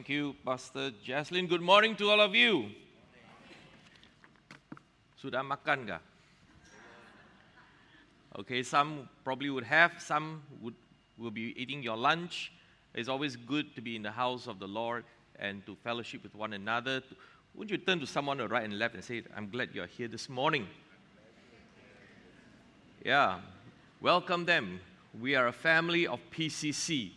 Thank you, Pastor Jaslyn. Good morning to all of you. Sudah makan ga? Okay, some probably would have, some will be eating your lunch. It's always good to be in the house of the Lord and to fellowship with one another. Would you turn to someone right and left and say, I'm glad you're here this morning. Yeah, welcome them. We are a family of PCC.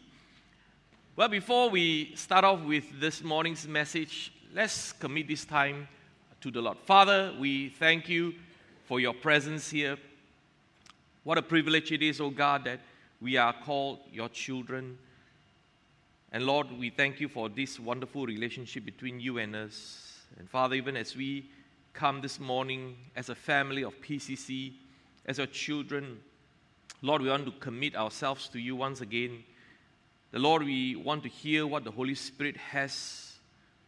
Well, before we start off with this morning's message, let's commit this time to the Lord. Father, we thank you for your presence here. What a privilege it is, O God, that we are called your children. And Lord, we thank you for this wonderful relationship between you and us. And Father, even as we come this morning as a family of PCC, as your children, Lord, we want to commit ourselves to you once again. The Lord, we want to hear what the Holy Spirit has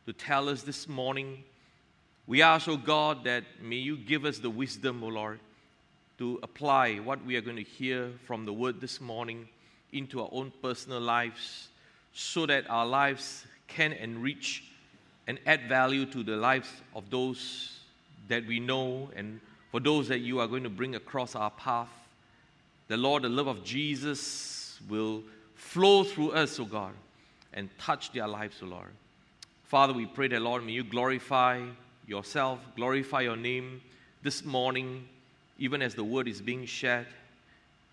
to tell us this morning. We ask, O God, that may you give us the wisdom, O Lord, to apply what we are going to hear from the Word this morning into our own personal lives, so that our lives can enrich and add value to the lives of those that we know and for those that you are going to bring across our path. The Lord, the love of Jesus will flow through us, O God, and touch their lives, O Lord. Father, we pray that, Lord, may you glorify yourself, glorify your name this morning, even as the word is being shared.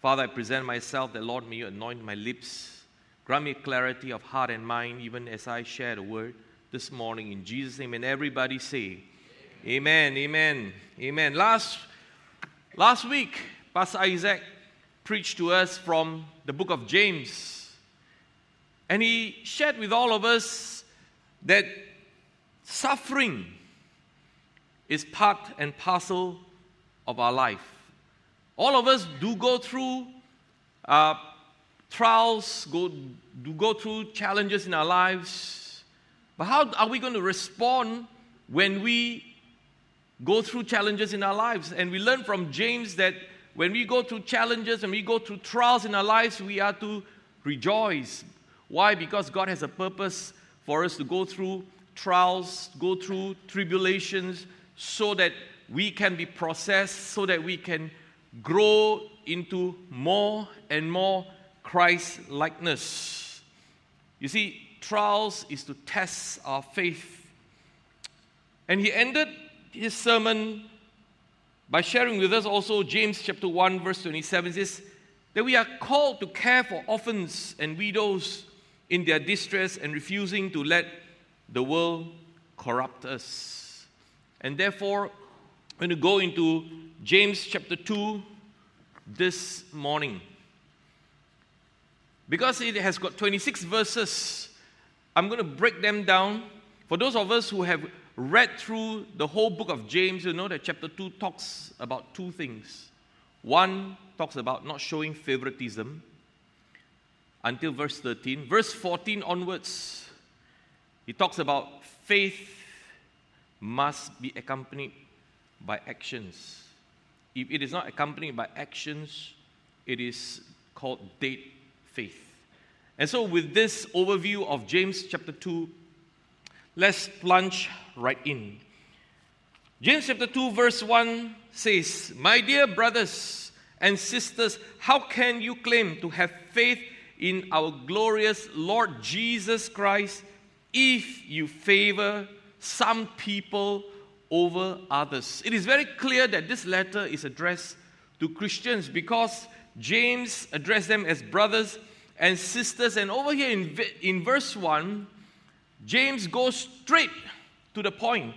Father, I present myself that, Lord, may you anoint my lips. Grant me clarity of heart and mind, even as I share the word this morning. In Jesus' name, and everybody say, Amen, Amen, Amen. Last week, Pastor Isaac preached to us from the book of James. And he shared with all of us that suffering is part and parcel of our life. All of us do go through trials, do go through challenges in our lives. But how are we going to respond when we go through challenges in our lives? And we learn from James that when we go through challenges and we go through trials in our lives, we are to rejoice. Why? Because God has a purpose for us to go through trials, go through tribulations, so that we can be processed, so that we can grow into more and more Christ-likeness. You see, trials is to test our faith. And he ended his sermon by sharing with us also James chapter 1 verse 27 says that we are called to care for orphans and widows in their distress and refusing to let the world corrupt us. And therefore, I'm going to go into James chapter 2 this morning. Because it has got 26 verses, I'm going to break them down. For those of us who have read through the whole book of James, you know that chapter 2 talks about two things. One talks about not showing favoritism until verse 13. Verse 14 onwards, he talks about faith must be accompanied by actions. If it is not accompanied by actions, it is called dead faith. And so with this overview of James chapter 2, let's plunge right in. James chapter 2 verse 1 says, "My dear brothers and sisters, how can you claim to have faith in our glorious Lord Jesus Christ if you favor some people over others?" It is very clear that this letter is addressed to Christians because James addressed them as brothers and sisters. And over here in verse 1, James goes straight to the point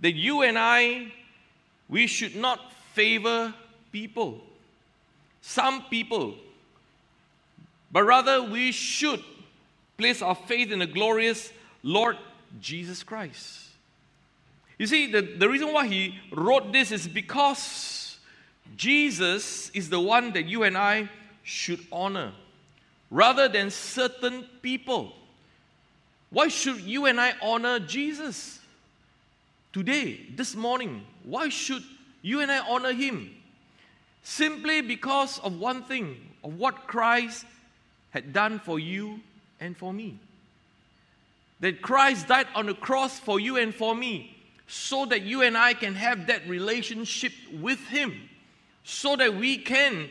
that you and I, we should not favor people, some people, but rather we should place our faith in the glorious Lord Jesus Christ. You see, the reason why he wrote this is because Jesus is the one that you and I should honor, rather than certain people. Why should you and I honor Jesus today, this morning? Why should you and I honor him? Simply because of one thing, of what Christ had done for you and for me. that Christ died on the cross for you and for me, so that you and I can have that relationship with Him, so that we can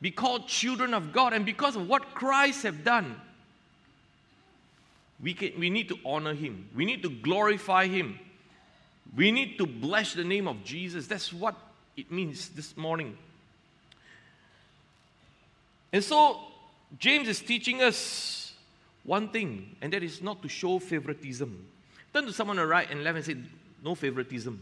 be called children of God. And because of what Christ has done, we need to honor Him. We need to glorify Him. We need to bless the name of Jesus. That's what it means this morning. And so, James is teaching us one thing, and that is not to show favoritism. Turn to someone on the right and left and say, no favoritism.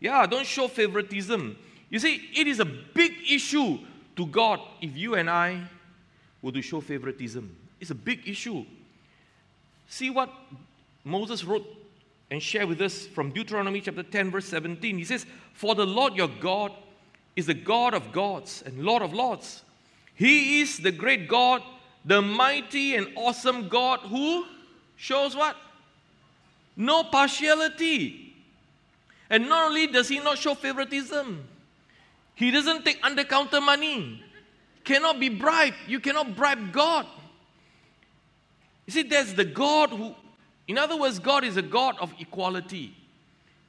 Yeah, don't show favoritism. You see, it is a big issue to God if you and I were to show favoritism. It's a big issue. See what Moses wrote and shared with us from Deuteronomy chapter 10, verse 17. He says, "For the Lord your God is the God of gods and Lord of lords. He is the great God, the mighty and awesome God who shows what? No partiality." And not only does He not show favoritism, He doesn't take under-counter money. Cannot be bribed. You cannot bribe God. You see, there's the God who, in other words, God is a God of equality.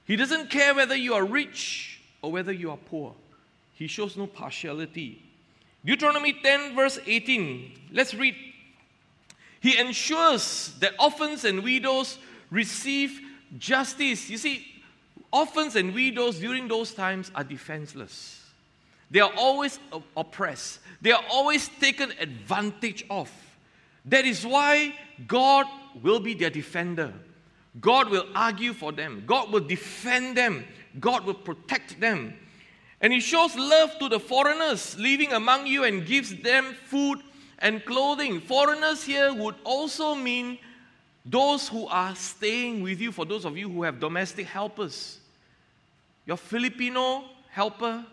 He doesn't care whether you are rich or whether you are poor. He shows no partiality. Deuteronomy 10 verse 18. Let's read. He ensures that orphans and widows receive justice. You see, orphans and widows during those times are defenseless. They are always oppressed. They are always taken advantage of. That is why God will be their defender. God will argue for them. God will defend them. God will protect them. And He shows love to the foreigners living among you and gives them food and clothing. Foreigners here would also mean those who are staying with you, for those of you who have domestic helpers. Your Filipino helper,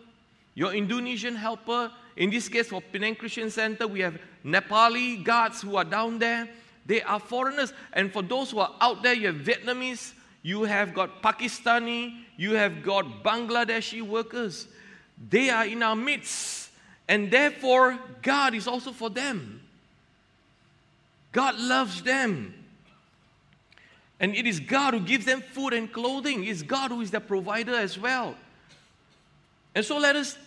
your Indonesian helper. In this case, for Penang Christian Center, we have Nepali guards who are down there. They are foreigners. And for those who are out there, you have Vietnamese, you have got Pakistani, you have got Bangladeshi workers. They are in our midst. And therefore, God is also for them. God loves them. And it is God who gives them food and clothing. It is God who is their provider as well. And so let us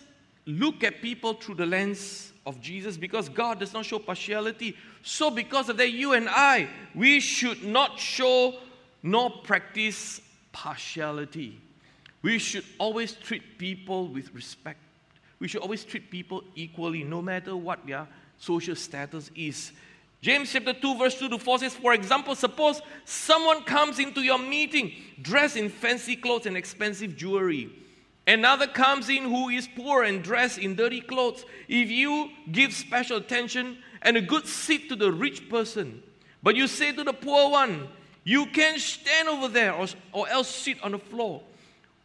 look at people through the lens of Jesus, because God does not show partiality. So because of that, you and I, we should not show nor practice partiality. We should always treat people with respect. We should always treat people equally, no matter what their social status is. James chapter 2, verse 2 to 4 says, "For example, suppose someone comes into your meeting dressed in fancy clothes and expensive jewelry. Another comes in who is poor and dressed in dirty clothes. If you give special attention and a good seat to the rich person, but you say to the poor one, 'You can stand over there or else sit on the floor.'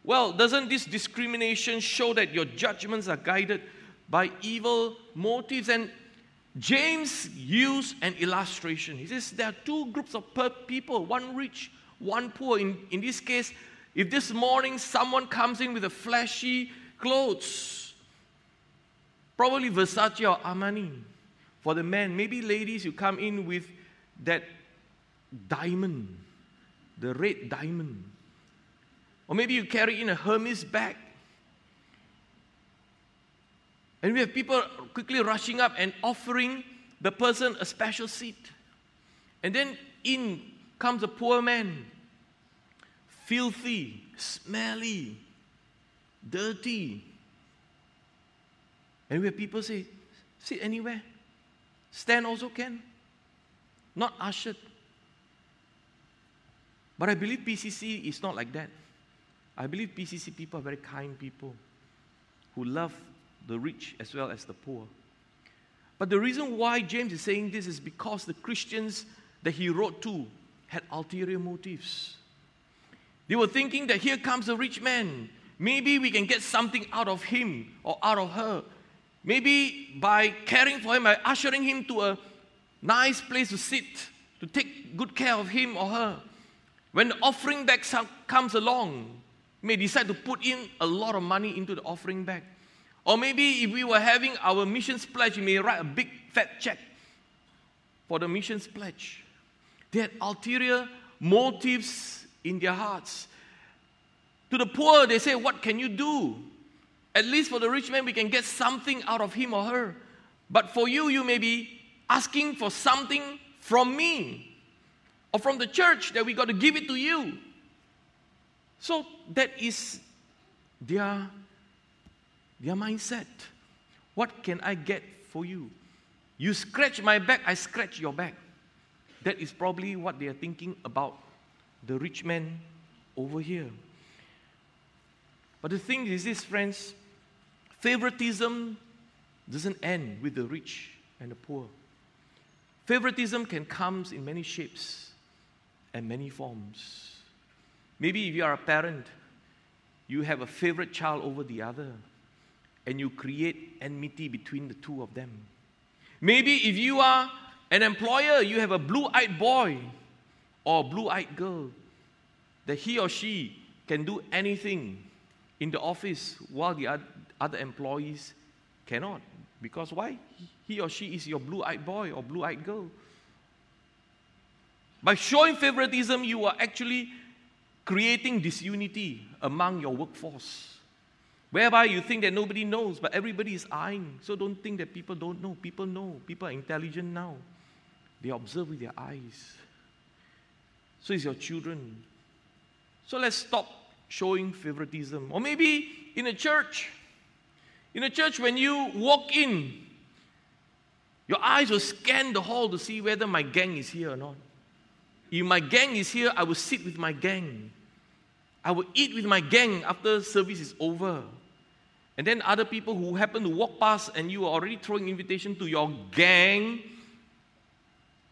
Well, doesn't this discrimination show that your judgments are guided by evil motives?" And James used an illustration. He says there are two groups of people, one rich, one poor. In this case, if this morning someone comes in with a flashy clothes, probably Versace or Armani for the men, maybe ladies, you come in with that diamond, the red diamond. Or maybe you carry in a Hermes bag. And we have people quickly rushing up and offering the person a special seat. And then in comes a poor man, filthy, smelly, dirty. And we have people say, "Sit anywhere. Stand also can. Not ushered." But I believe PCC is not like that. I believe PCC people are very kind people who love the rich as well as the poor. But the reason why James is saying this is because the Christians that he wrote to had ulterior motives. They were thinking that here comes a rich man. Maybe we can get something out of him or out of her. Maybe by caring for him, by ushering him to a nice place to sit, to take good care of him or her, when the offering bag comes along, we may decide to put in a lot of money into the offering bag. Or maybe if we were having our missions pledge, we may write a big fat check for the missions pledge. They had ulterior motives in their hearts. To the poor, they say, what can you do? At least for the rich man, we can get something out of him or her. But for you, you may be asking for something from me or from the church that we got to give it to you. So that is their mindset. What can I get for you? You scratch my back, I scratch your back. That is probably what they are thinking about the rich man over here. But the thing is this, friends, favoritism doesn't end with the rich and the poor. Favoritism can come in many shapes and many forms. Maybe if you are a parent, you have a favorite child over the other, and you create enmity between the two of them. Maybe if you are an employer, you have a blue-eyed boy or a blue-eyed girl that he or she can do anything in the office while the other employees cannot. Because why? He or she is your blue-eyed boy or blue-eyed girl. By showing favoritism, you are actually creating disunity among your workforce, whereby you think that nobody knows, but everybody is eyeing. So don't think that people don't know. People know. People are intelligent now. They observe with their eyes. So it's your children. So let's stop showing favoritism. Or maybe in a church, when you walk in, your eyes will scan the hall to see whether my gang is here or not. If my gang is here, I will sit with my gang. I will eat with my gang after service is over. And then other people who happen to walk past and you are already throwing invitation to your gang,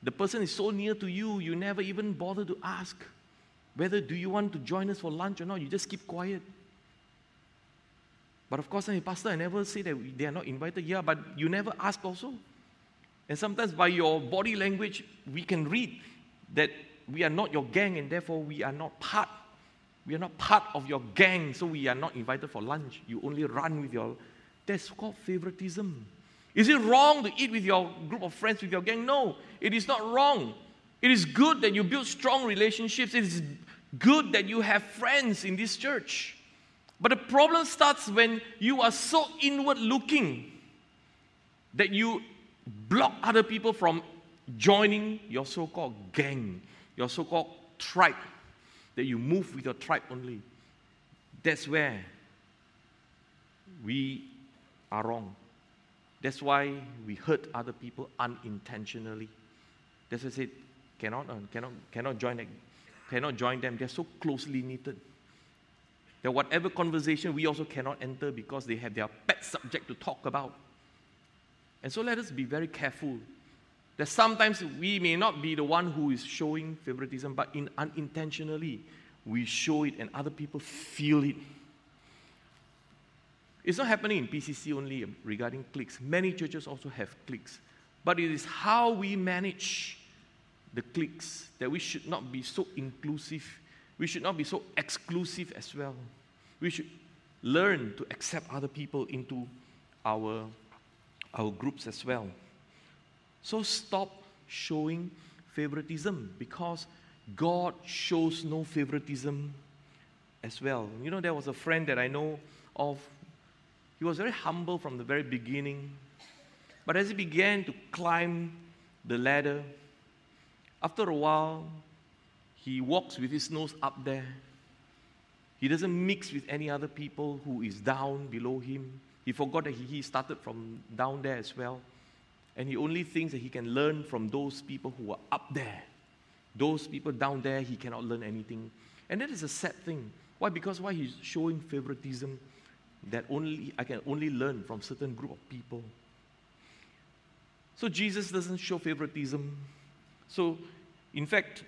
the person is so near to you, you never even bother to ask whether do you want to join us for lunch or not. You just keep quiet. But of course, hey, Pastor, I never say that they are not invited. Yeah, but you never ask also. And sometimes by your body language, we can read that we are not your gang and therefore we are not part of your gang, so we are not invited for lunch. You only run with your... That's called favoritism. Is it wrong to eat with your group of friends, with your gang? No, it is not wrong. It is good that you build strong relationships. It is good that you have friends in this church. But the problem starts when you are so inward-looking that you block other people from joining your so-called gang, your so-called tribe, that you move with your tribe only. That's where we are wrong. That's why we hurt other people unintentionally. That's why I said, cannot join them. They're so closely knitted that whatever conversation we also cannot enter because they have their pet subject to talk about. And so let us be very careful that sometimes we may not be the one who is showing favoritism, but unintentionally we show it and other people feel it. It's not happening in PCC only regarding cliques. Many churches also have cliques. But it is how we manage the cliques that we should not be so inclusive. We should not be so exclusive as well. We should learn to accept other people into our groups as well. So stop showing favoritism, because God shows no favoritism as well. You know, there was a friend that I know of. He was very humble from the very beginning. But as he began to climb the ladder, after a while, he walks with his nose up there. He doesn't mix with any other people who is down below him. He forgot that he started from down there as well. And he only thinks that he can learn from those people who are up there. Those people down there, he cannot learn anything. And that is a sad thing. Why? Because why he's showing favoritism that I can only learn from certain group of people. So Jesus doesn't show favoritism. So, in fact,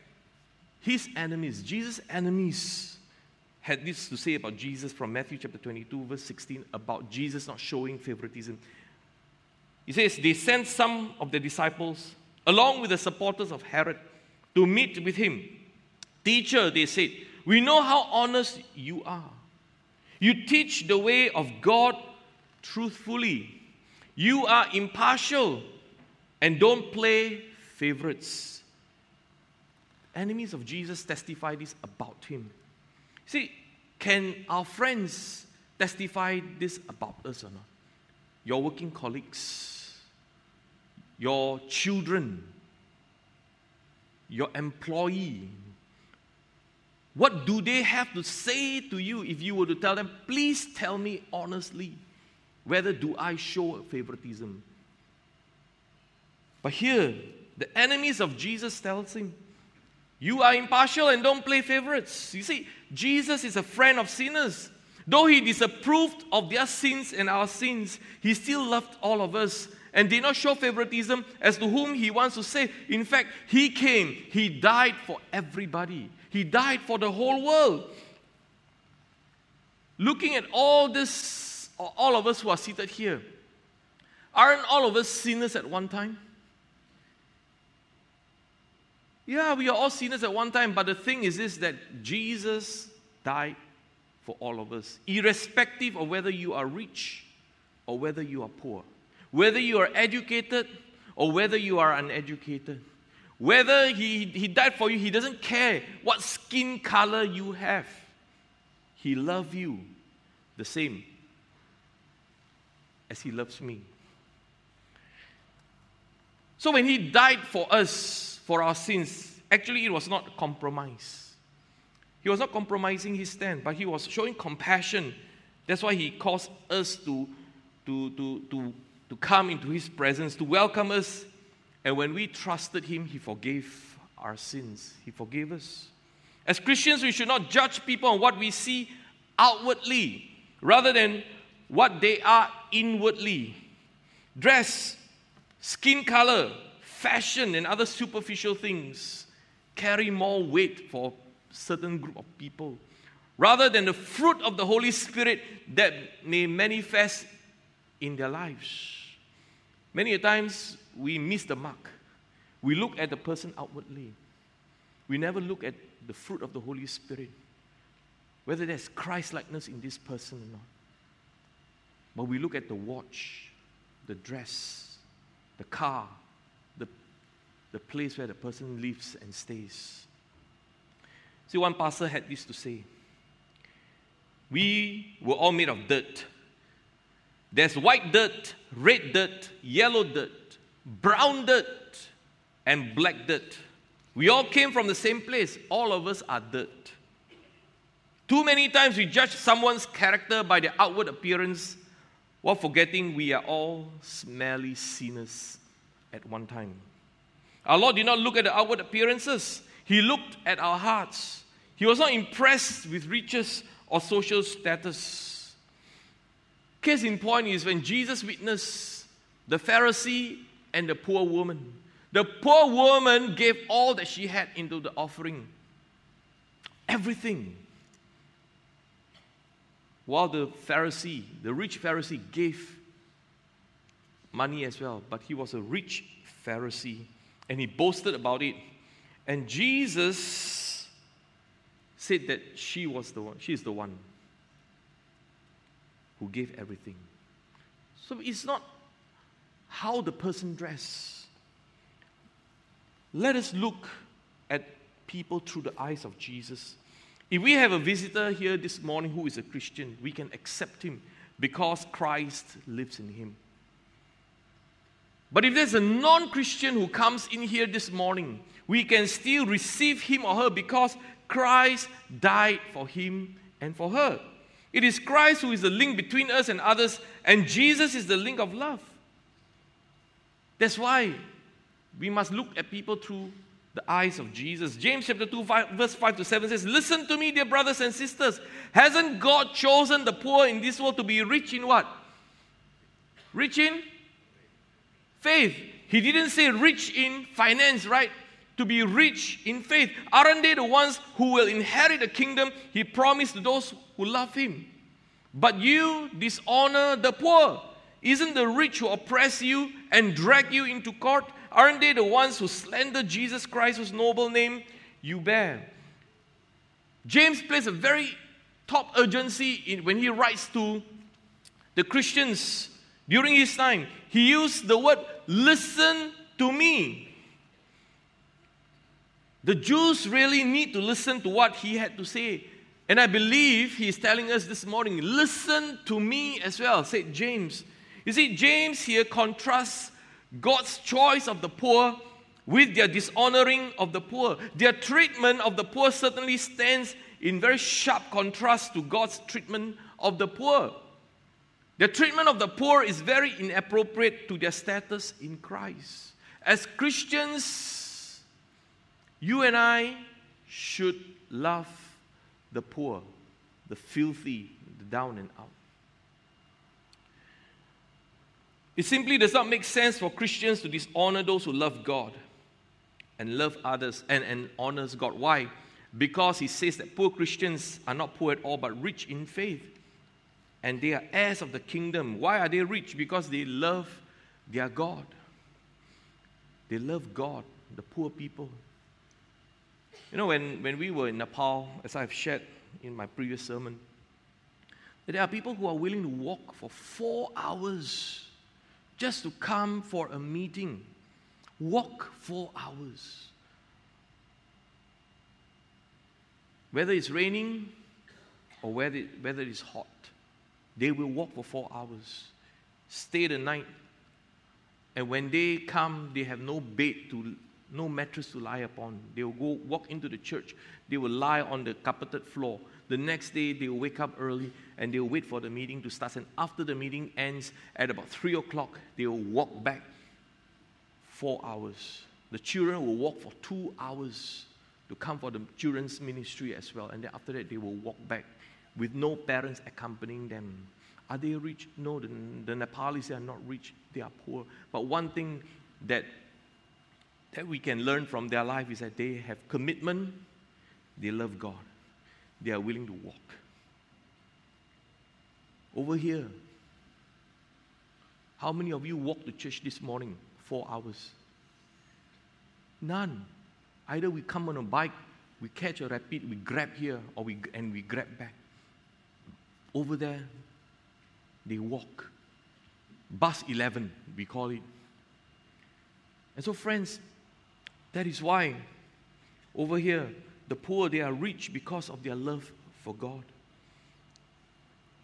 his enemies, Jesus' enemies, had this to say about Jesus from Matthew chapter 22, verse 16, about Jesus not showing favoritism. He says, they sent some of the disciples, along with the supporters of Herod, to meet with him. Teacher, they said, we know how honest you are. You teach the way of God truthfully. You are impartial and don't play favorites. enemies of Jesus testify this about him? See, can our friends testify this about us or not? Your working colleagues, your children, your employee. What do they have to say to you if you were to tell them, please tell me honestly, whether do I show favoritism? But here, the enemies of Jesus tells him, you are impartial and don't play favorites. You see, Jesus is a friend of sinners. Though he disapproved of their sins and our sins, he still loved all of us and did not show favoritism as to whom he wants to save. In fact, he came, he died for everybody. He died for the whole world. Looking at all this, all of us who are seated here, aren't all of us sinners at one time? Yeah, we are all sinners at one time, but the thing is this, that Jesus died for all of us, irrespective of whether you are rich or whether you are poor, whether you are educated or whether you are uneducated, whether he died for you. He doesn't care what skin color you have. He loves you the same as he loves me. So when he died for us, for our sins, actually it was not compromise. He was not compromising his stand, but he was showing compassion. That's why he caused us to come into his presence, to welcome us. And when we trusted him, he forgave our sins. He forgave us. As Christians, we should not judge people on what we see outwardly, rather than what they are inwardly. Dress, skin color, fashion and other superficial things carry more weight for a certain group of people, rather than the fruit of the Holy Spirit that may manifest in their lives. Many a times we miss the mark. We look at the person outwardly. We never look at the fruit of the Holy Spirit, whether there's Christ-likeness in this person or not. But we look at the watch, the dress, the car, the place where the person lives and stays. See, one pastor had this to say. We were all made of dirt. There's white dirt, red dirt, yellow dirt, brown dirt, and black dirt. We all came from the same place. All of us are dirt. Too many times we judge someone's character by their outward appearance, while forgetting we are all smelly sinners at one time. Our Lord did not look at the outward appearances. He looked at our hearts. He was not impressed with riches or social status. Case in point is when Jesus witnessed the Pharisee and the poor woman. The poor woman gave all that she had into the offering. Everything. While the Pharisee, the rich Pharisee, gave money as well. But he was a rich Pharisee. And he boasted about it. And Jesus said that she was the one. She is the one who gave everything. So it's not how the person dressed. Let us look at people through the eyes of Jesus. If we have a visitor here this morning who is a Christian, we can accept him because Christ lives in him. But if there's a non-Christian who comes in here this morning, we can still receive him or her because Christ died for him and for her. It is Christ who is the link between us and others, and Jesus is the link of love. That's why we must look at people through the eyes of Jesus. James chapter 2, verse 5 to 7 says, listen to me, dear brothers and sisters. Hasn't God chosen the poor in this world to be rich in what? Rich in faith. He didn't say rich in finance, right? To be rich in faith. Aren't they the ones who will inherit the kingdom he promised to those who love him? But you dishonor the poor. Isn't the rich who oppress you and drag you into court? Aren't they the ones who slander Jesus Christ, whose noble name you bear? James places a very top urgency when he writes to the Christians during his time. He used the word, listen to me. The Jews really need to listen to what he had to say. And I believe he's telling us this morning, listen to me as well, said James. You see, James here contrasts God's choice of the poor with their dishonoring of the poor. Their treatment of the poor certainly stands in very sharp contrast to God's treatment of the poor. The treatment of the poor is very inappropriate to their status in Christ. As Christians, you and I should love the poor, the filthy, the down and out. It simply does not make sense for Christians to dishonor those who love God and love others and honors God. Why? Because he says that poor Christians are not poor at all, but rich in faith. And they are heirs of the kingdom. Why are they rich? Because they love their God. They love God, the poor people. You know, when we were in Nepal, as I've shared in my previous sermon, there are people who are willing to walk for 4 hours just to come for a meeting. Walk 4 hours. Whether it's raining or whether it's hot. They will walk for 4 hours, stay the night, and when they come, they have no mattress to lie upon. They will go walk into the church. They will lie on the carpeted floor. The next day, they will wake up early, and they will wait for the meeting to start. And after the meeting ends at about 3 o'clock, they will walk back 4 hours. The children will walk for 2 hours to come for the children's ministry as well. And then after that, they will walk back with no parents accompanying them. Are they rich? No, the Nepalese are not rich. They are poor. But one thing that we can learn from their life is that they have commitment, they love God, they are willing to walk. Over here, how many of you walked to church this morning 4 hours? None. Either we come on a bike, we catch a rapid, we grab here, or we grab back. Over there, they walk. Bus 11, we call it. And so, friends, that is why over here, the poor, they are rich because of their love for God.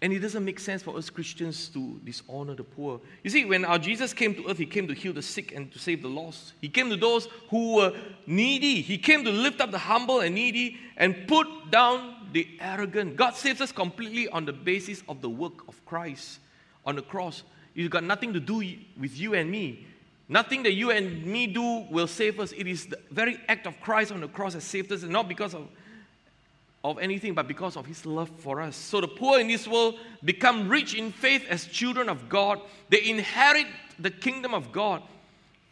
And it doesn't make sense for us Christians to dishonor the poor. You see, when our Jesus came to earth, he came to heal the sick and to save the lost. He came to those who were needy. He came to lift up the humble and needy and put down the arrogant. God saves us completely on the basis of the work of Christ on the cross. It's got nothing to do with you and me. Nothing that you and me do will save us. It is the very act of Christ on the cross that saved us, and not because of anything, but because of his love for us. So the poor in this world become rich in faith as children of God. They inherit the kingdom of God.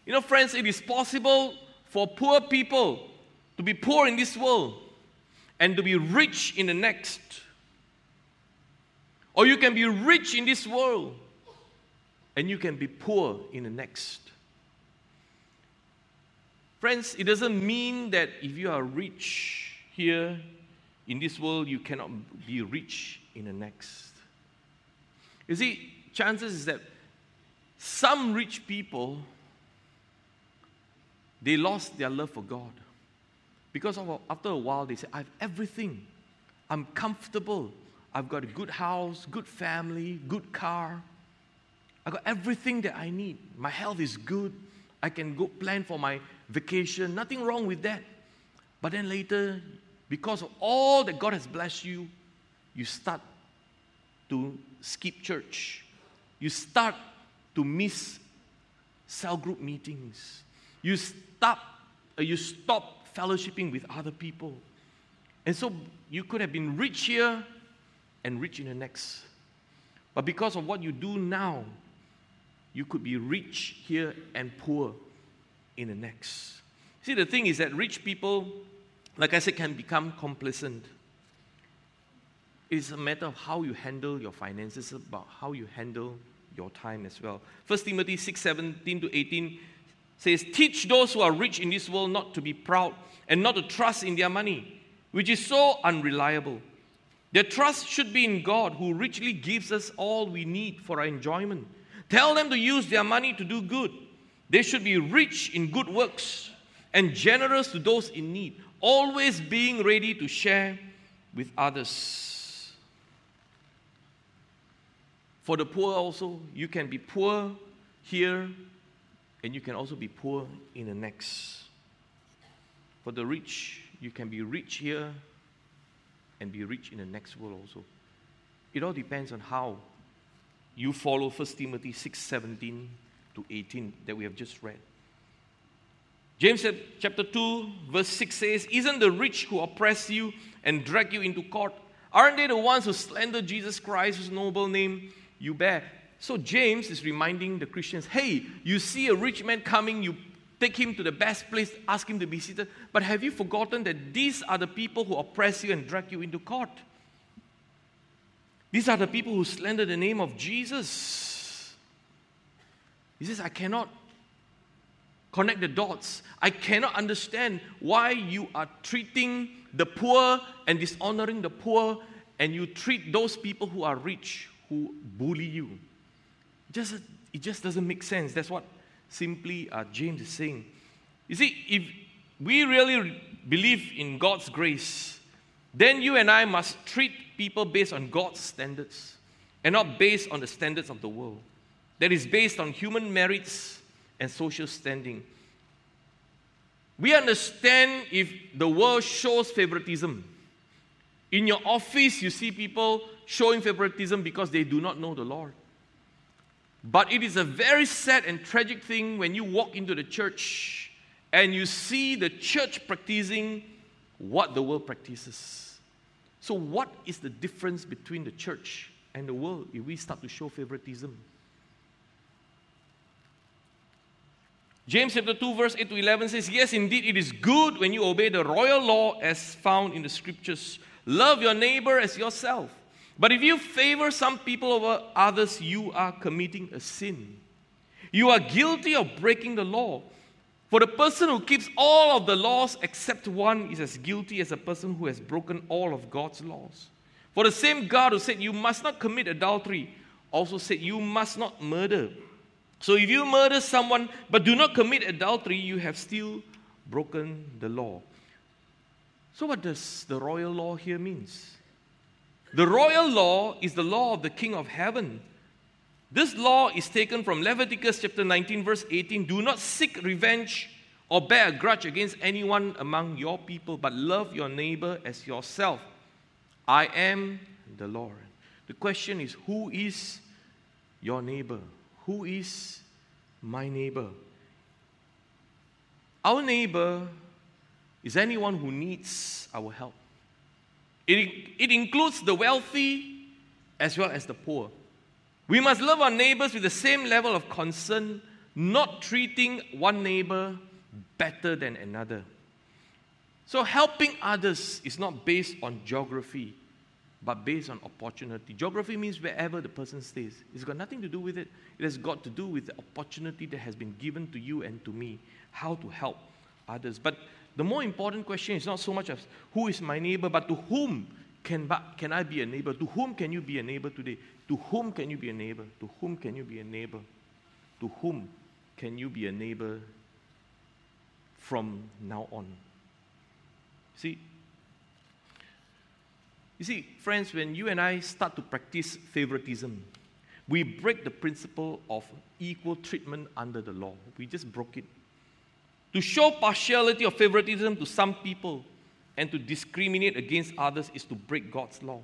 You know, friends, it is possible for poor people to be poor in this world and to be rich in the next. Or you can be rich in this world and you can be poor in the next. Friends, it doesn't mean that if you are rich here in this world, you cannot be rich in the next. You see, chances is that some rich people, they lost their love for God. Because after a while, they say, I have everything. I'm comfortable. I've got a good house, good family, good car. I've got everything that I need. My health is good. I can go plan for my vacation. Nothing wrong with that. But then later, because of all that God has blessed you, you start to skip church. You start to miss cell group meetings. You stop fellowshipping with other people. And so you could have been rich here and rich in the next. But because of what you do now, you could be rich here and poor in the next. See, the thing is that rich people, like I said, can become complacent. It's a matter of how you handle your finances, about how you handle your time as well. 1 Timothy 6:17-18 says, teach those who are rich in this world not to be proud and not to trust in their money, which is so unreliable. Their trust should be in God, who richly gives us all we need for our enjoyment. Tell them to use their money to do good. They should be rich in good works, and generous to those in need, always being ready to share with others. For the poor also, you can be poor here, and you can also be poor in the next. For the rich, you can be rich here and be rich in the next world also. It all depends on how you follow 1 Timothy 6:17 to 18 that we have just read. James chapter 2 verse 6 says, "Isn't the rich who oppress you and drag you into court? Aren't they the ones who slander Jesus Christ, whose noble name you bear?" So James is reminding the Christians, hey, you see a rich man coming, you take him to the best place, ask him to be seated. But have you forgotten that these are the people who oppress you and drag you into court? These are the people who slander the name of Jesus. He says, I cannot connect the dots. I cannot understand why you are treating the poor and dishonoring the poor, and you treat those people who are rich, who bully you. It just doesn't make sense. That's what simply James is saying. You see, if we really believe in God's grace, then you and I must treat people based on God's standards and not based on the standards of the world. That is based on human merits and social standing. We understand if the world shows favoritism. In your office, you see people showing favoritism because they do not know the Lord. But it is a very sad and tragic thing when you walk into the church and you see the church practicing what the world practices. So what is the difference between the church and the world if we start to show favoritism? James chapter 2 verse 8 to 11 says, "Yes, indeed, it is good when you obey the royal law as found in the scriptures. Love your neighbor as yourself. But if you favor some people over others, you are committing a sin. You are guilty of breaking the law. For the person who keeps all of the laws except one is as guilty as a person who has broken all of God's laws. For the same God who said you must not commit adultery also said you must not murder. So if you murder someone but do not commit adultery, you have still broken the law." So what does the royal law here means? The royal law is the law of the King of Heaven. This law is taken from Leviticus chapter 19 verse 18. "Do not seek revenge or bear a grudge against anyone among your people, but love your neighbor as yourself. I am the Lord." The question is, who is your neighbor? Who is my neighbor? Our neighbor is anyone who needs our help. It includes the wealthy as well as the poor. We must love our neighbors with the same level of concern, not treating one neighbor better than another. So helping others is not based on geography, but based on opportunity. Geography means wherever the person stays. It's got nothing to do with it. It has got to do with the opportunity that has been given to you and to me, how to help others. But the more important question is not so much as who is my neighbor, but to whom can I be a neighbor? To whom can you be a neighbor today? To whom can you be a neighbor? To whom can you be a neighbor? To whom can you be a neighbor from now on? You see, friends, when you and I start to practice favoritism, we break the principle of equal treatment under the law. We just broke it. To show partiality or favoritism to some people and to discriminate against others is to break God's law.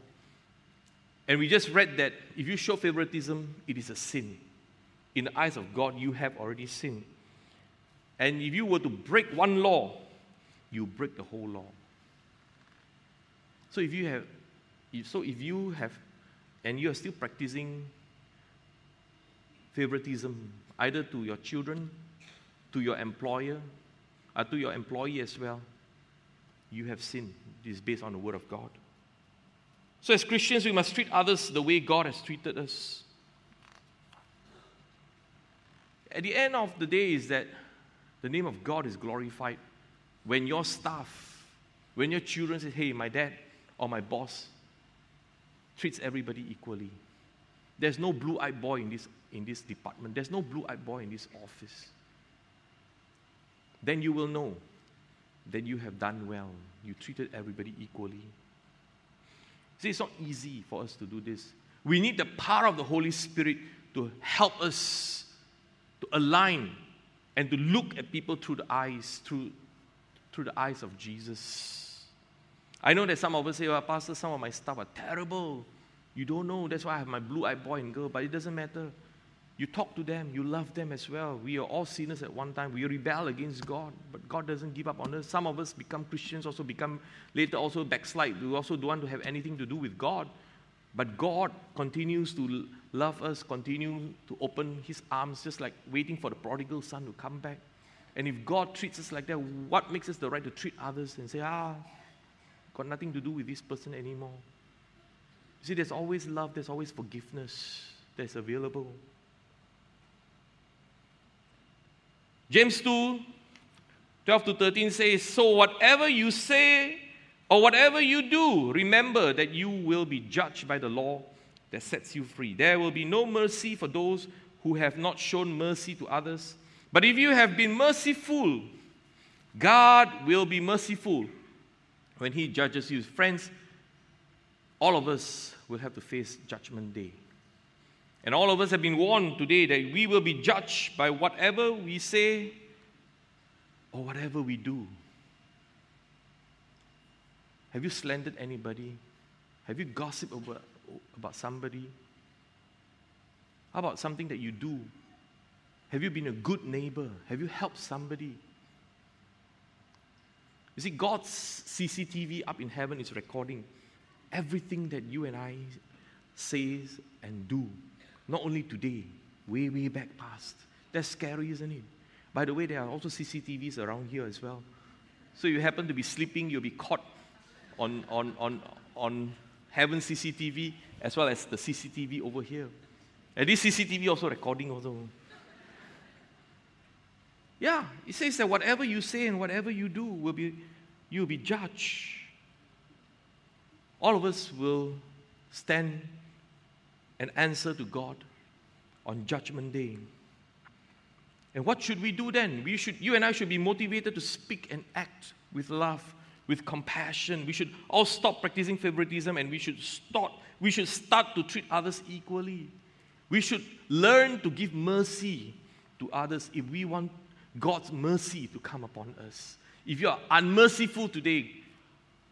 And we just read that if you show favoritism, it is a sin. In the eyes of God, you have already sinned. And if you were to break one law, you break the whole law. So if you you are still practicing favoritism, either to your children, to your employer, to your employee as well, you have sinned. This is based on the Word of God. So as Christians, we must treat others the way God has treated us. At the end of the day is that the name of God is glorified when your staff, when your children say, hey, my dad or my boss treats everybody equally. There's no blue-eyed boy in this department. There's no blue-eyed boy in this office. Then you will know that you have done well. You treated everybody equally. See, it's not easy for us to do this. We need the power of the Holy Spirit to help us to align and to look at people through the eyes, through the eyes of Jesus. I know that some of us say, well, Pastor, some of my stuff are terrible. You don't know. That's why I have my blue-eyed boy and girl. But it doesn't matter. You talk to them. You love them as well. We are all sinners at one time. We rebel against God. But God doesn't give up on us. Some of us become Christians, also become later also backslide. We also don't want to have anything to do with God. But God continues to love us, continue to open His arms, just like waiting for the prodigal son to come back. And if God treats us like that, what makes us the right to treat others and say, got nothing to do with this person anymore? You see, there's always love, there's always forgiveness that's available. James 2, 12 to 13 says, so whatever you say or whatever you do, remember that you will be judged by the law that sets you free. There will be no mercy for those who have not shown mercy to others. But if you have been merciful, God will be merciful when He judges you. Friends, all of us will have to face Judgment Day. And all of us have been warned today that we will be judged by whatever we say or whatever we do. Have you slandered anybody? Have you gossiped about somebody? How about something that you do? Have you been a good neighbor? Have you helped somebody? You see, God's CCTV up in heaven is recording everything that you and I say and do. Not only today, way, way back past. That's scary, isn't it? By the way, there are also CCTVs around here as well. So you happen to be sleeping, you'll be caught on heaven's CCTV as well as the CCTV over here. And this CCTV also recording also. Yeah, it says that whatever you say and whatever you do, you'll be judged. All of us will stand and answer to God on Judgment Day. And what should we do then? You and I should be motivated to speak and act with love, with compassion. We should all stop practicing favoritism, and we should start to treat others equally. We should learn to give mercy to others if we want God's mercy to come upon us. If you are unmerciful today,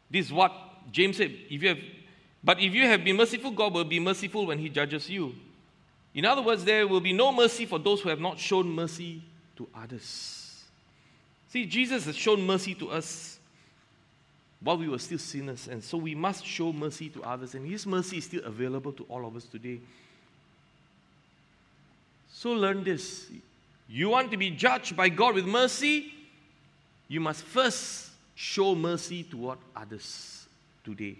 this is what James said. If you have been merciful, God will be merciful when He judges you. In other words, there will be no mercy for those who have not shown mercy to others. See, Jesus has shown mercy to us while we were still sinners, and so we must show mercy to others, and His mercy is still available to all of us today. So learn this. You want to be judged by God with mercy? You must first show mercy toward others today.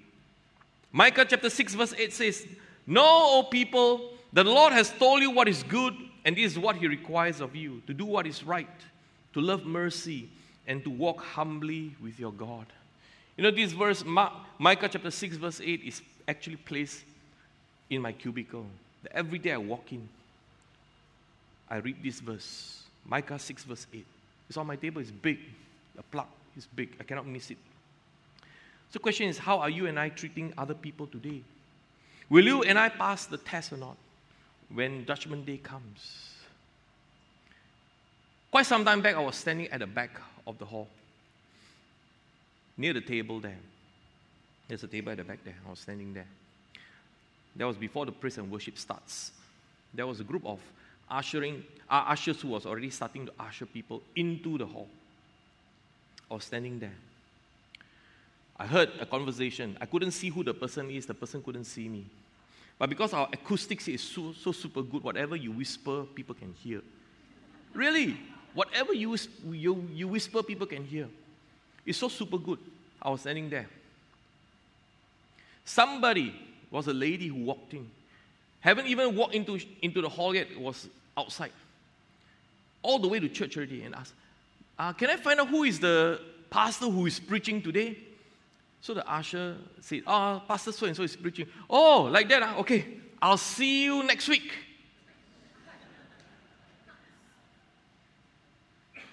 Micah chapter 6 verse 8 says, know, O people, the Lord has told you what is good, and this is what He requires of you, to do what is right, to love mercy, and to walk humbly with your God. You know, this verse, Micah chapter 6 verse 8, is actually placed in my cubicle. Every day I walk in, I read this verse, Micah 6 verse 8. It's on my table, it's big. A plug is big, I cannot miss it. So the question is, how are you and I treating other people today? Will you and I pass the test or not when Judgment Day comes? Quite some time back, I was standing at the back of the hall, near the table there. There's a table at the back there, I was standing there. That was before the praise and worship starts. There was a group of ushers who was already starting to usher people into the hall. I was standing there. I heard a conversation. I couldn't see who the person is. The person couldn't see me. But because our acoustics is so super good, whatever you whisper, people can hear. Really, whatever you whisper, people can hear. It's so super good. I was standing there. Somebody was a lady who walked in. Haven't even walked into the hall yet. It was outside. All the way to church already, and asked, can I find out who is the pastor who is preaching today? So the usher said, Pastor so-and-so is preaching. Oh, like that, huh? Okay, I'll see you next week.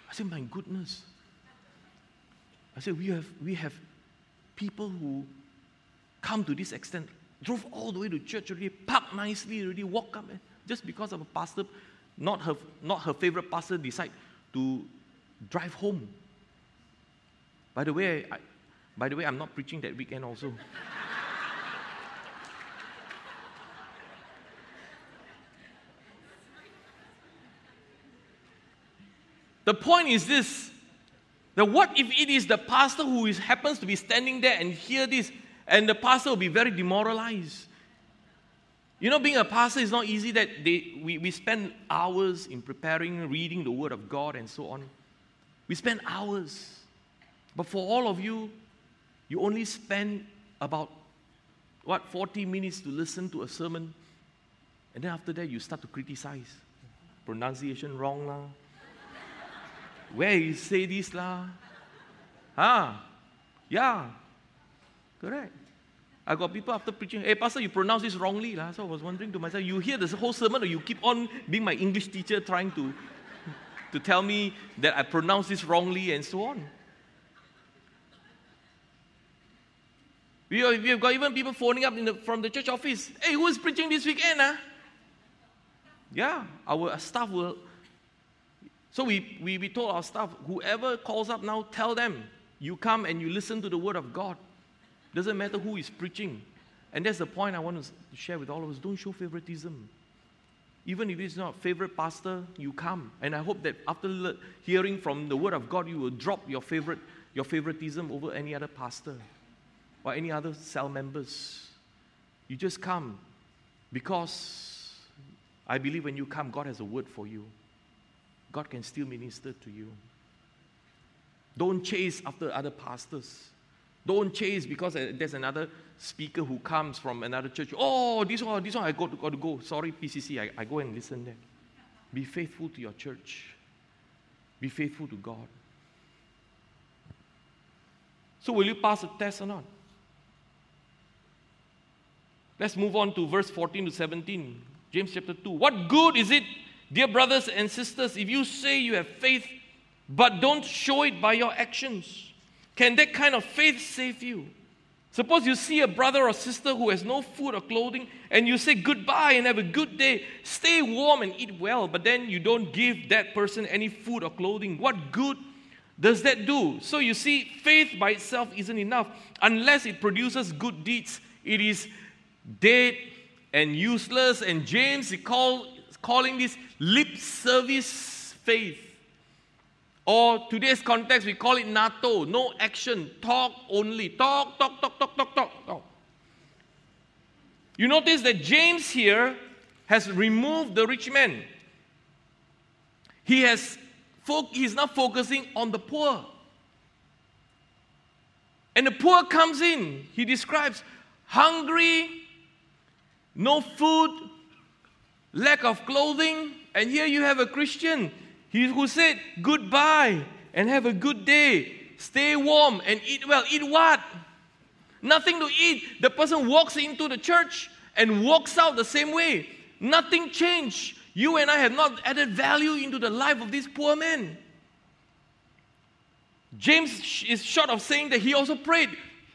I said, my goodness. I said, we have people who come to this extent, drove all the way to church already, parked nicely already, walk up, just because of a pastor, not her favorite pastor, decide to drive home. By the way, I'm not preaching that weekend also. The point is this, that what if it is the pastor who happens to be standing there and hear this, and the pastor will be very demoralized. You know, being a pastor is not easy, that we spend hours in preparing, reading the Word of God and so on. We spend hours. But for all of you, you only spend about, 40 minutes to listen to a sermon. And then after that, you start to criticize. Pronunciation wrong lah. Where you say this lah. Ah, yeah. Correct. I got people after preaching, hey, pastor, you pronounce this wrongly lah. So I was wondering to myself, you hear this whole sermon or you keep on being my English teacher trying to tell me that I pronounce this wrongly and so on. We've got even people phoning up from the church office. Hey, who is preaching this weekend? Huh? Yeah, our staff will. So we told our staff, whoever calls up now, tell them, you come and you listen to the Word of God. Doesn't matter who is preaching. And that's the point I want to share with all of us. Don't show favoritism. Even if it's not a favorite pastor, you come. And I hope that after hearing from the Word of God, you will drop your favoritism over any other pastor or any other cell members. You just come because I believe when you come, God has a word for you. God can still minister to you. Don't chase after other pastors. Don't chase because there's another speaker who comes from another church. Oh, this one, I got to go. Sorry, PCC, I go and listen there. Be faithful to your church. Be faithful to God. So will you pass the test or not? Let's move on to verse 14 to 17. James chapter 2. What good is it, dear brothers and sisters, if you say you have faith, but don't show it by your actions? Can that kind of faith save you? Suppose you see a brother or sister who has no food or clothing, and you say goodbye and have a good day, stay warm and eat well, but then you don't give that person any food or clothing. What good does that do? So you see, faith by itself isn't enough. Unless it produces good deeds, it is dead and useless. And James, he calling this lip service faith. Or today's context, we call it NATO, no action, talk only. Talk. You notice that James here has removed the rich man. He's now focusing on the poor. And the poor comes in. He describes hungry, no food, lack of clothing, and here you have a Christian who said goodbye and have a good day, stay warm and eat well. Eat what? Nothing to eat. The person walks into the church and walks out the same way. Nothing changed. You and I have not added value into the life of this poor man. James is short of saying that he also prayed,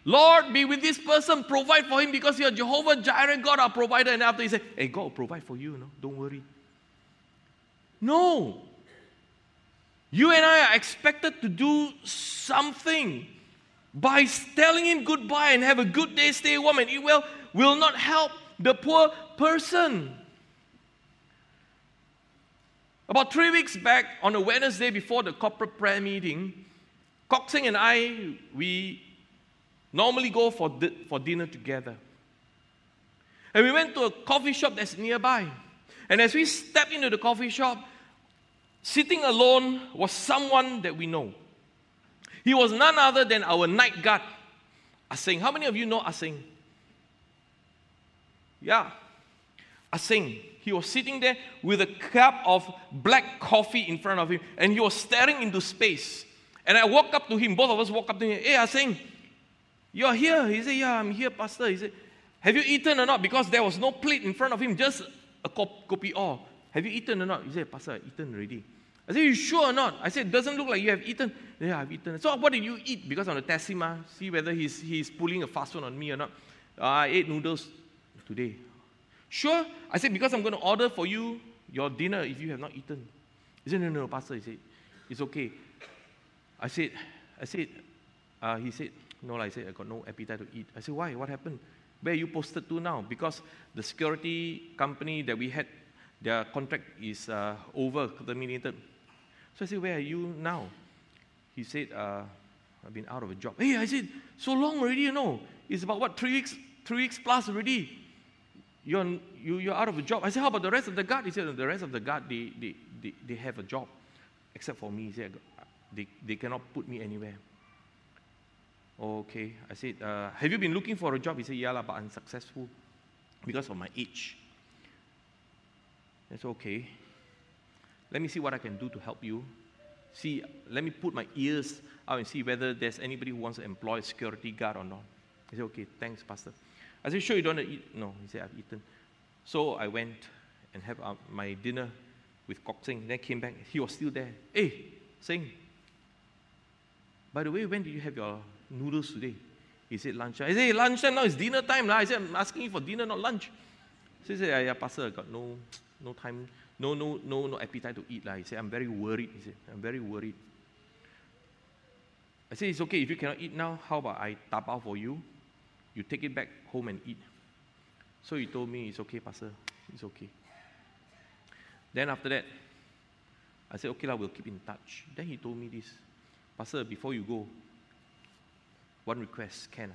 Lord, be with this person, provide for him, because you are Jehovah Jireh, God, our provider. And after he said, hey, God will provide for you, no? Don't worry. No. You and I are expected to do something. By telling him goodbye and have a good day, stay warm and eat well, will not help the poor person. About 3 weeks back, on a Wednesday before the corporate prayer meeting, Coxing and I, we normally go for dinner together. And we went to a coffee shop that's nearby. And as we stepped into the coffee shop, sitting alone was someone that we know. He was none other than our night guard, Asing. How many of you know Asing? Yeah. Asing. He was sitting there with a cup of black coffee in front of him. And he was staring into space. And I walked up to him. Both of us walked up to him. Hey, Asing, you're here. He said, yeah, I'm here, pastor. He said, have you eaten or not? Because there was no plate in front of him, just a kopi. Have you eaten or not? He said, pastor, I've eaten already. I said, you sure or not? I said, it doesn't look like you have eaten. Yeah, I've eaten. So what did you eat? Because I'm going to test him, see whether he's pulling a fast one on me or not. I ate noodles today. Sure? I said, because I'm going to order for you your dinner if you have not eaten. He said, no, Pastor. He said, it's okay. He said, no, I said, I got no appetite to eat. I said, why? What happened? Where are you posted to now? Because the security company that we had, their contract is over, terminated. So I said, where are you now? He said, I've been out of a job. Hey, I said, so long already, you know. It's about, what, 3 weeks plus already. You're out of a job. I said, how about the rest of the guard? He said, the rest of the guard, they have a job. Except for me. He said, they cannot put me anywhere. Okay. I said, have you been looking for a job? He said, yeah, lah, but unsuccessful because of my age. It's okay. Let me see what I can do to help you. See, let me put my ears out and see whether there's anybody who wants to employ a security guard or not. He said, okay, thanks, Pastor. I said, sure you don't want to eat? No, he said, I've eaten. So I went and had my dinner with Kok Singh. Then I came back. He was still there. Hey, Singh, by the way, when did you have your noodles today? He said, lunchtime. I said, hey, lunchtime now, it's dinner time. I said, I'm asking you for dinner, not lunch. So he said, yeah, Pastor, I got no time, no appetite to eat. He said, I'm very worried. He said, I'm very worried. I said, it's okay. If you cannot eat now, how about I tapau for you? You take it back home and eat. So he told me, it's okay, Pastor. It's okay. Then after that, I said, okay, we'll keep in touch. Then he told me this. Pastor, before you go, one request, can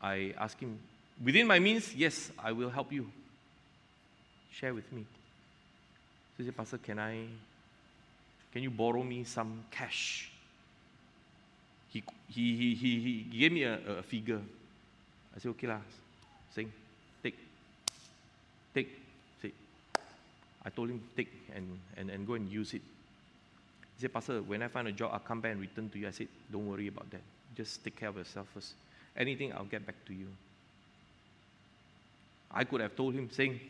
I asked him, within my means, yes, I will help you. Share with me. So he said, Pastor, can you borrow me some cash? He gave me a figure. I said, okay lah, Sing, take. Say, I told him, take and go and use it. He said, Pastor, when I find a job, I'll come back and return to you. I said, don't worry about that. Just take care of yourself first. Anything, I'll get back to you. I could have told him, Sing,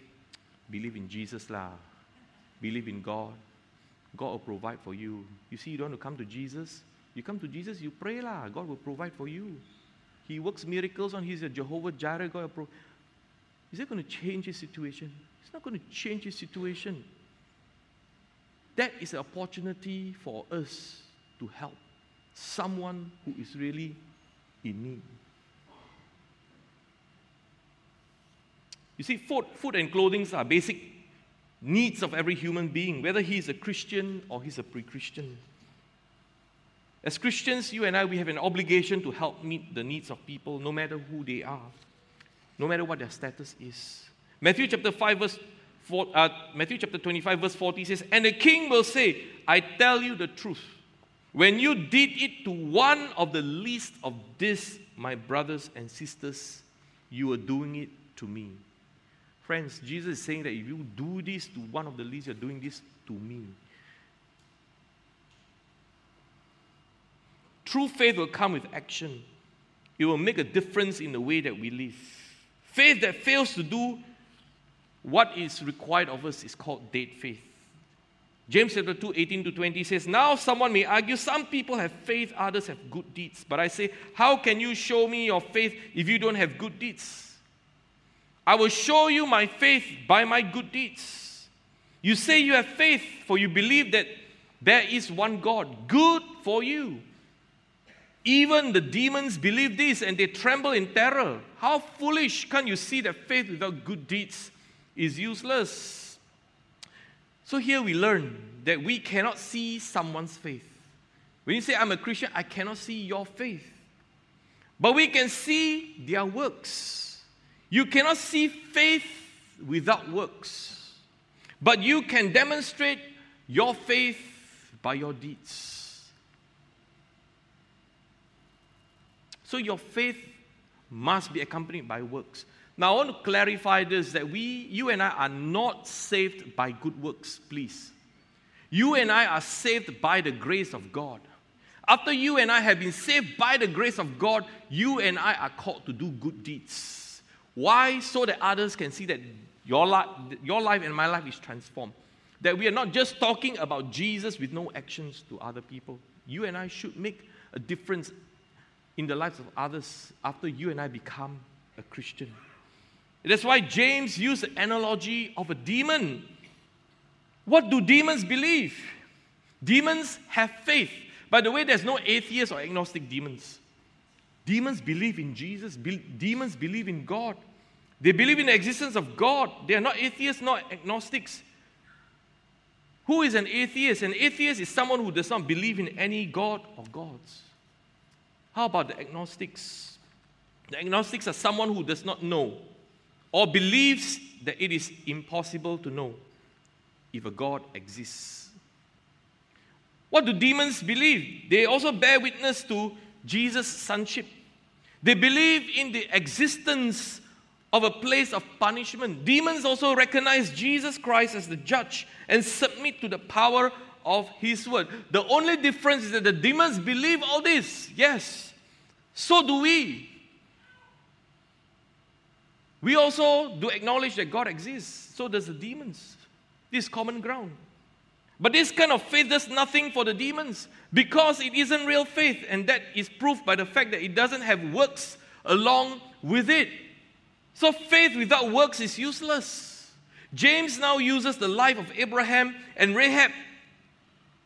believe in Jesus lah. Believe in God. God will provide for you. You see, you don't want to come to Jesus? You come to Jesus, you pray lah. God will provide for you. He works miracles on His Jehovah Jireh. God will provide. Is that going to change his situation? It's not going to change his situation. That is an opportunity for us to help someone who is really in need. You see, food and clothing are basic needs of every human being, whether he is a Christian or he's a pre-Christian. As Christians, you and I, we have an obligation to help meet the needs of people, no matter who they are, no matter what their status is. Matthew chapter 25, verse 40 says, and the king will say, I tell you the truth, when you did it to one of the least of this, my brothers and sisters, you were doing it to me. Friends, Jesus is saying that if you do this to one of the least, you're doing this to me. True faith will come with action. It will make a difference in the way that we live. Faith that fails to do what is required of us is called dead faith. James chapter 2, 18-20 says, now someone may argue, some people have faith, others have good deeds. But I say, how can you show me your faith if you don't have good deeds? I will show you my faith by my good deeds. You say you have faith, for you believe that there is one God. Good for you. Even the demons believe this and they tremble in terror. How foolish! Can't you see that faith without good deeds is useless? So here we learn that we cannot see someone's faith. When you say, I'm a Christian, I cannot see your faith. But we can see their works. You cannot see faith without works. But you can demonstrate your faith by your deeds. So your faith must be accompanied by works. Now I want to clarify this, that you and I are not saved by good works, please. You and I are saved by the grace of God. After you and I have been saved by the grace of God, you and I are called to do good deeds. Why? So that others can see that your life and my life is transformed. that we are not just talking about Jesus with no actions to other people. You and I should make a difference in the lives of others after you and I become a Christian. That's why James used the analogy of a demon. What do demons believe? Demons have faith. By the way, there's no atheist or agnostic demons. Demons believe in Jesus. Demons believe in God. They believe in the existence of God. They are not atheists, not agnostics. Who is an atheist? An atheist is someone who does not believe in any God or gods. How about the agnostics? The agnostics are someone who does not know or believes that it is impossible to know if a God exists. What do demons believe? They also bear witness to Jesus' sonship. They believe in the existence of a place of punishment. Demons also recognize Jesus Christ as the judge and submit to the power of his word. The only difference is that the demons believe all this. Yes, so do we. We also do acknowledge that God exists. So does the demons. This is common ground. But this kind of faith does nothing for the demons because it isn't real faith, and that is proved by the fact that it doesn't have works along with it. So faith without works is useless. James now uses the life of Abraham and Rahab,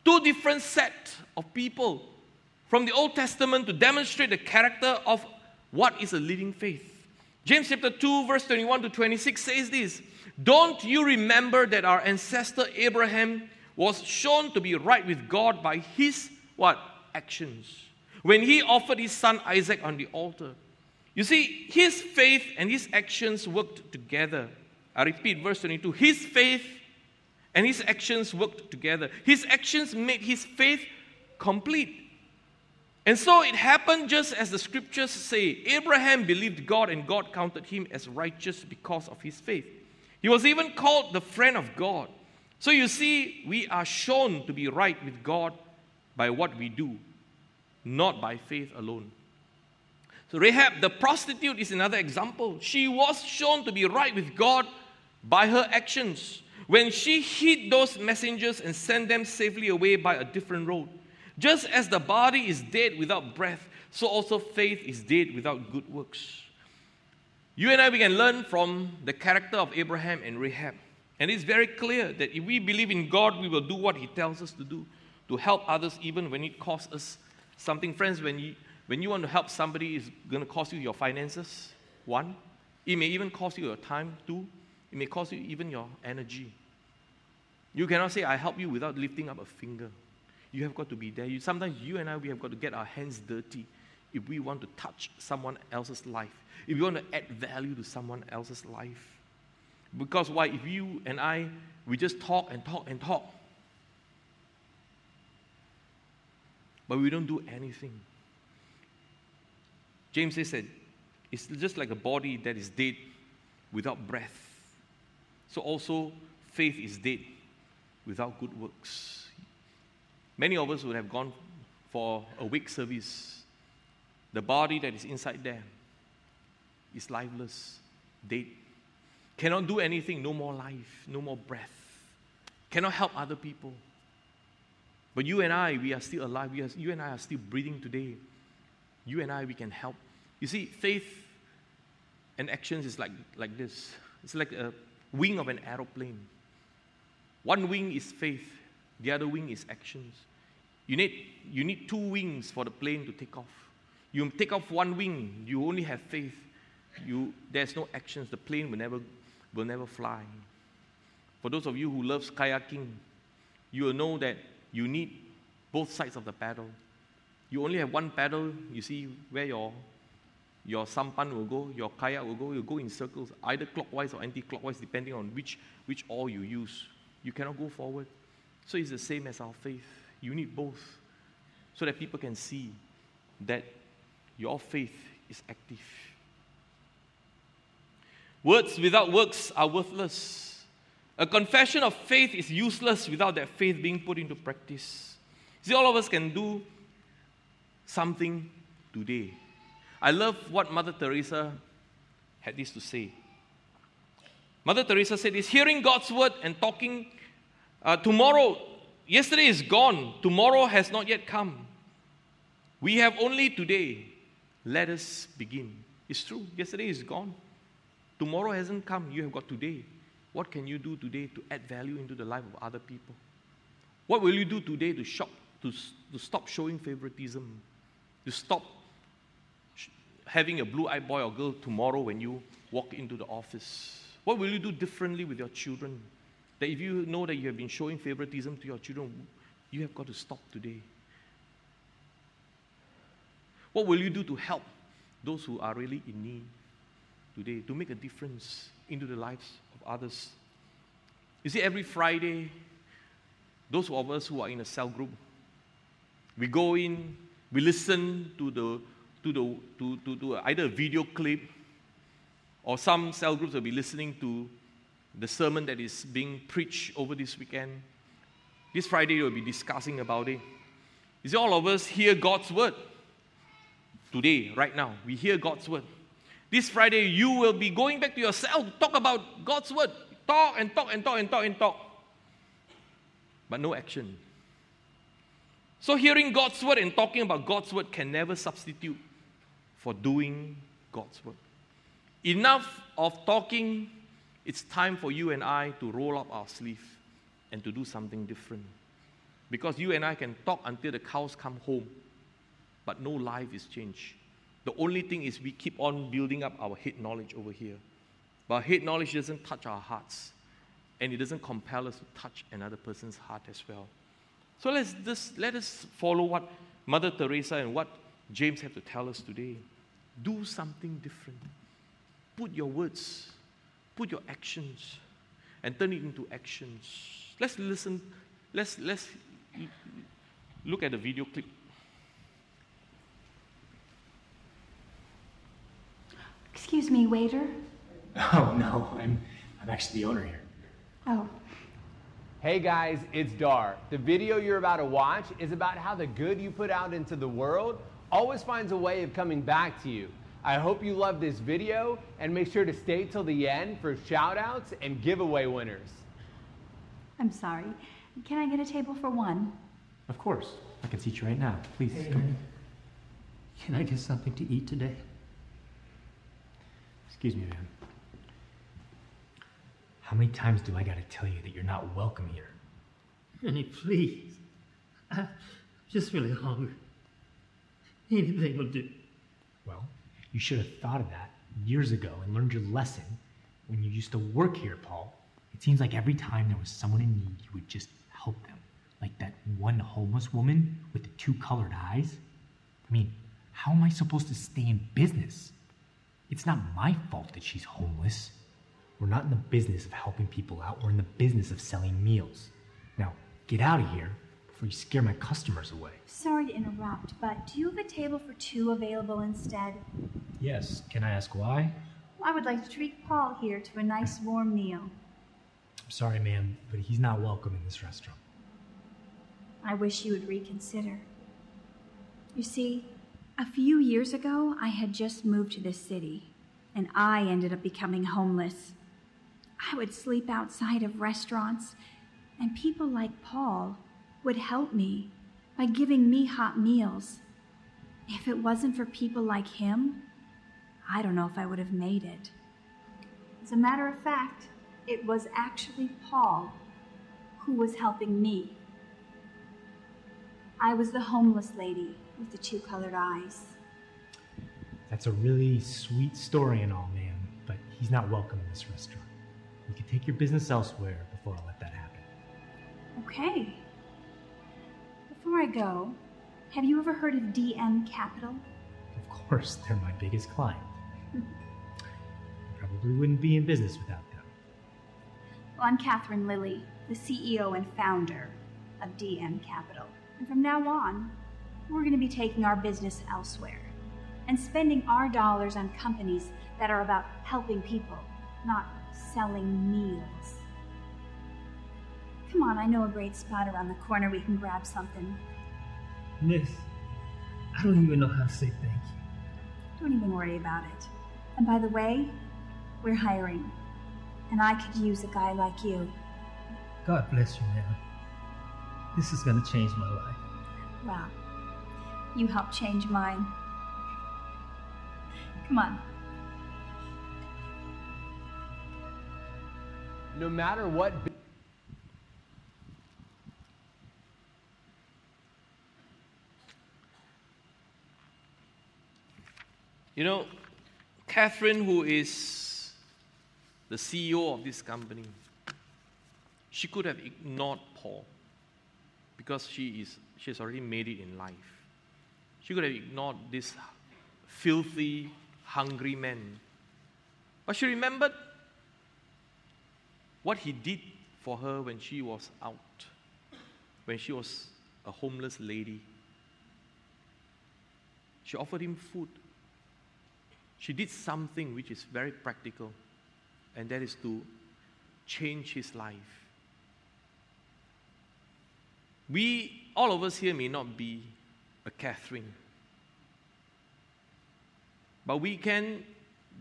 two different sets of people from the Old Testament, to demonstrate the character of what is a living faith. James chapter 2, verse 21 to 26 says this: "Don't you remember that our ancestor Abraham was shown to be right with God by his," what? "Actions, when he offered his son Isaac on the altar." You see, his faith and his actions worked together. I repeat, verse 22. His faith and his actions worked together. His actions made his faith complete. And so it happened just as the scriptures say. Abraham believed God, and God counted him as righteous because of his faith. He was even called the friend of God. So you see, we are shown to be right with God by what we do, not by faith alone. So Rahab, the prostitute, is another example. She was shown to be right with God by her actions when she hid those messengers and sent them safely away by a different road. Just as the body is dead without breath, so also faith is dead without good works. You and I, we can learn from the character of Abraham and Rahab. And it's very clear that if we believe in God, we will do what he tells us to do, to help others even when it costs us something. Friends, when you want to help somebody, it's going to cost you your finances, one. It may even cost you your time, two. It may cost you even your energy. You cannot say, "I help you," without lifting up a finger. You have got to be there. Sometimes you and I, we have got to get our hands dirty if we want to touch someone else's life, if we want to add value to someone else's life. Because why? If you and I, we just talk and talk and talk, but we don't do anything. James says that it's just like a body that is dead without breath. So also, faith is dead without good works. Many of us would have gone for a wake service. The body that is inside there is lifeless, dead. Cannot do anything, no more life, no more breath. Cannot help other people. But you and I, we are still alive. You and I are still breathing today. You and I, we can help. You see, faith and actions is like this. It's like a wing of an aeroplane. One wing is faith. The other wing is actions. You need two wings for the plane to take off. You take off one wing, you only have faith. There's no actions. The plane will never fly. For those of you who love kayaking, you will know that you need both sides of the paddle. You only have one paddle. You see where your sampan will go, your kayak will go. It will go in circles, either clockwise or anti-clockwise, depending on which oar you use. You cannot go forward. So it's the same as our faith. You need both so that people can see that your faith is active. Words without works are worthless. A confession of faith is useless without that faith being put into practice. See, all of us can do something today. I love what Mother Teresa had this to say. Mother Teresa said this: "Hearing God's word and talking Tomorrow, yesterday is gone. Tomorrow has not yet come. We have only today. Let us begin. It's true. Yesterday is gone. Tomorrow hasn't come. You have got today. What can you do today to add value into the life of other people? What will you do today to stop showing favoritism? To stop having a blue eyed boy or girl tomorrow when you walk into the office? What will you do differently with your children? That if you know that you have been showing favoritism to your children, you have got to stop today. What will you do to help those who are really in need today, to make a difference into the lives of others? You see, every Friday, those of us who are in a cell group, we go in, we listen to either a video clip, or some cell groups will be listening to the sermon that is being preached over this weekend. This Friday, we'll be discussing about it. You see, all of us hear God's word today, right now. We hear God's word. This Friday, you will be going back to your cell to talk about God's word. Talk and talk and talk and talk and talk. But no action. So hearing God's word and talking about God's word can never substitute for doing God's word. Enough of talking. It's time for you and I to roll up our sleeve and to do something different. Because you and I can talk until the cows come home, but no life is changed. The only thing is we keep on building up our head knowledge over here. But head knowledge doesn't touch our hearts, and it doesn't compel us to touch another person's heart as well. So let us follow what Mother Teresa and what James have to tell us today. Do something different. Put your words, put your actions, and turn it into actions. Let's listen. Let's look at the video clip. Excuse me, waiter. Oh no, I'm actually the owner here. Oh. Hey guys, it's Dar. The video you're about to watch is about how the good you put out into the world always finds a way of coming back to you. I hope you love this video, and make sure to stay till the end for shout-outs and giveaway winners. I'm sorry. Can I get a table for one? Of course. I can seat you right now. Please, hey, come. Can I get something to eat today? Excuse me, ma'am. How many times do I gotta tell you that you're not welcome here? Honey, please. I'm just really hungry. Anything will do. Well, you should have thought of that years ago and learned your lesson when you used to work here, Paul. It seems like every time there was someone in need, you would just help them. Like that one homeless woman with the two colored eyes. I mean, how am I supposed to stay in business? It's not my fault that she's homeless. We're not in the business of helping people out. We're in the business of selling meals. Now, get out of here before you scare my customers away. Sorry to interrupt, but do you have a table for two available instead? Yes. Can I ask why? Well, I would like to treat Paul here to a nice warm meal. I'm sorry, ma'am, but he's not welcome in this restaurant. I wish you would reconsider. You see, a few years ago, I had just moved to this city, and I ended up becoming homeless. I would sleep outside of restaurants, and people like Paul would help me by giving me hot meals. If it wasn't for people like him, I don't know if I would have made it. As a matter of fact, it was actually Paul who was helping me. I was the homeless lady with the two colored eyes. That's a really sweet story and all, ma'am, but he's not welcome in this restaurant. You can take your business elsewhere before I let that happen. Okay. Before I go, have you ever heard of DM Capital? Of course, they're my biggest client. I probably wouldn't be in business without them. Well, I'm Catherine Lilly, the CEO and founder of DM Capital. And from now on, we're going to be taking our business elsewhere and spending our dollars on companies that are about helping people, not selling meals. Come on, I know a great spot around the corner. We can grab something. Miss, I don't even know how to say thank you. Don't even worry about it. And by the way, we're hiring, and I could use a guy like you. God bless you, ma'am. This is going to change my life. Wow. You helped change mine. Come on. No matter what... You know, Catherine, who is the CEO of this company, she could have ignored Paul because she has already made it in life. She could have ignored this filthy, hungry man. But she remembered what he did for her when she was out, when she was a homeless lady. She offered him food. She did something which is very practical, and that is to change his life. We, all of us here, may not be a Catherine, but we can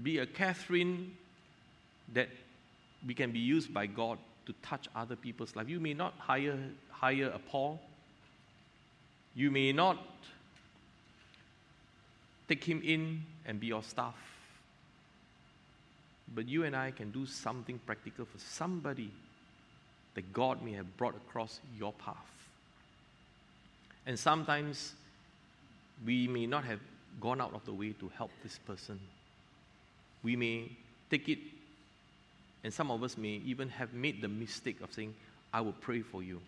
be a Catherine that we can be used by God to touch other people's life. You may not hire a Paul. You may not take him in and be your staff. But you and I can do something practical for somebody that God may have brought across your path. And sometimes we may not have gone out of the way to help this person. We may take it, and some of us may even have made the mistake of saying, I will pray for you.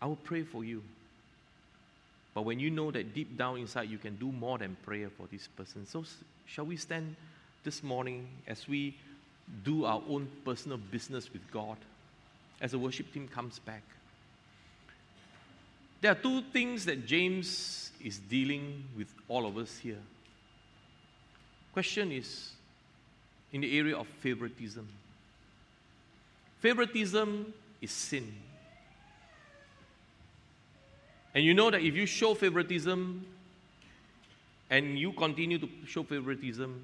I will pray for you. But when you know that deep down inside you can do more than prayer for this person. So shall we stand this morning as we do our own personal business with God, as the worship team comes back? There are two things that James is dealing with all of us here. Question is in the area of favoritism. Favoritism is sin. And you know that if you show favoritism and you continue to show favoritism,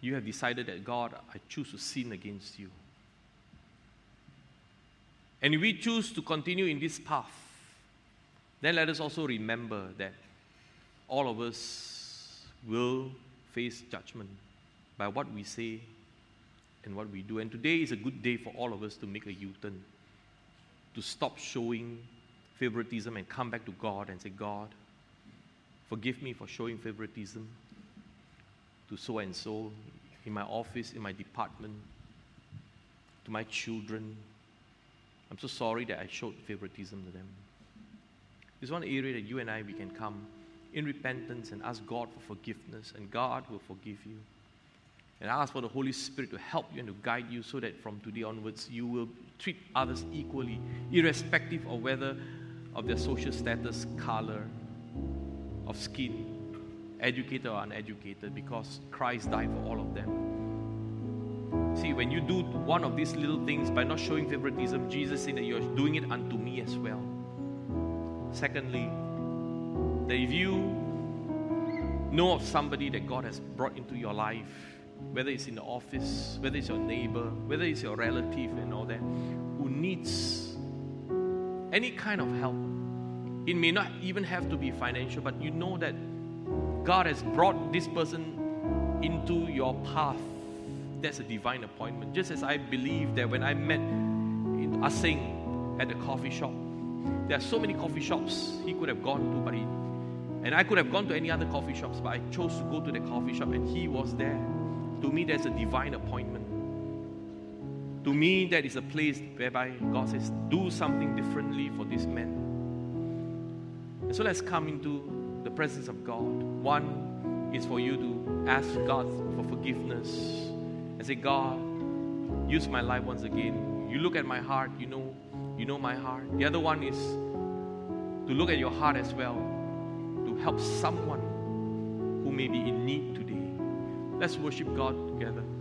you have decided that, God, I choose to sin against you. And if we choose to continue in this path, then let us also remember that all of us will face judgment by what we say and what we do. And today is a good day for all of us to make a U-turn, to stop showing favoritism and come back to God and say, God, forgive me for showing favoritism to so and so in my office, in my department, to my children. I'm so sorry that I showed favoritism to them. There's one area that you and I, we can come in repentance and ask God for forgiveness, and God will forgive you. And ask for the Holy Spirit to help you and to guide you so that from today onwards you will treat others equally, irrespective of whether of their social status, color, of skin, educated or uneducated, because Christ died for all of them. See, when you do one of these little things by not showing favoritism, Jesus said that you're doing it unto me as well. Secondly, that if you know of somebody that God has brought into your life, whether it's in the office, whether it's your neighbor, whether it's your relative and all that, who needs any kind of help, it may not even have to be financial, but you know that God has brought this person into your path. That's a divine appointment. Just as I believe that when I met Asing at the coffee shop, there are so many coffee shops he could have gone to, but and I could have gone to any other coffee shops, but I chose to go to the coffee shop and he was there. To me, that's a divine appointment. To me, that is a place whereby God says, do something differently for this man. And so let's come into the presence of God. One is for you to ask God for forgiveness and say, God, use my life once again. You look at my heart, you know my heart. The other one is to look at your heart as well, to help someone who may be in need today. Let's worship God together.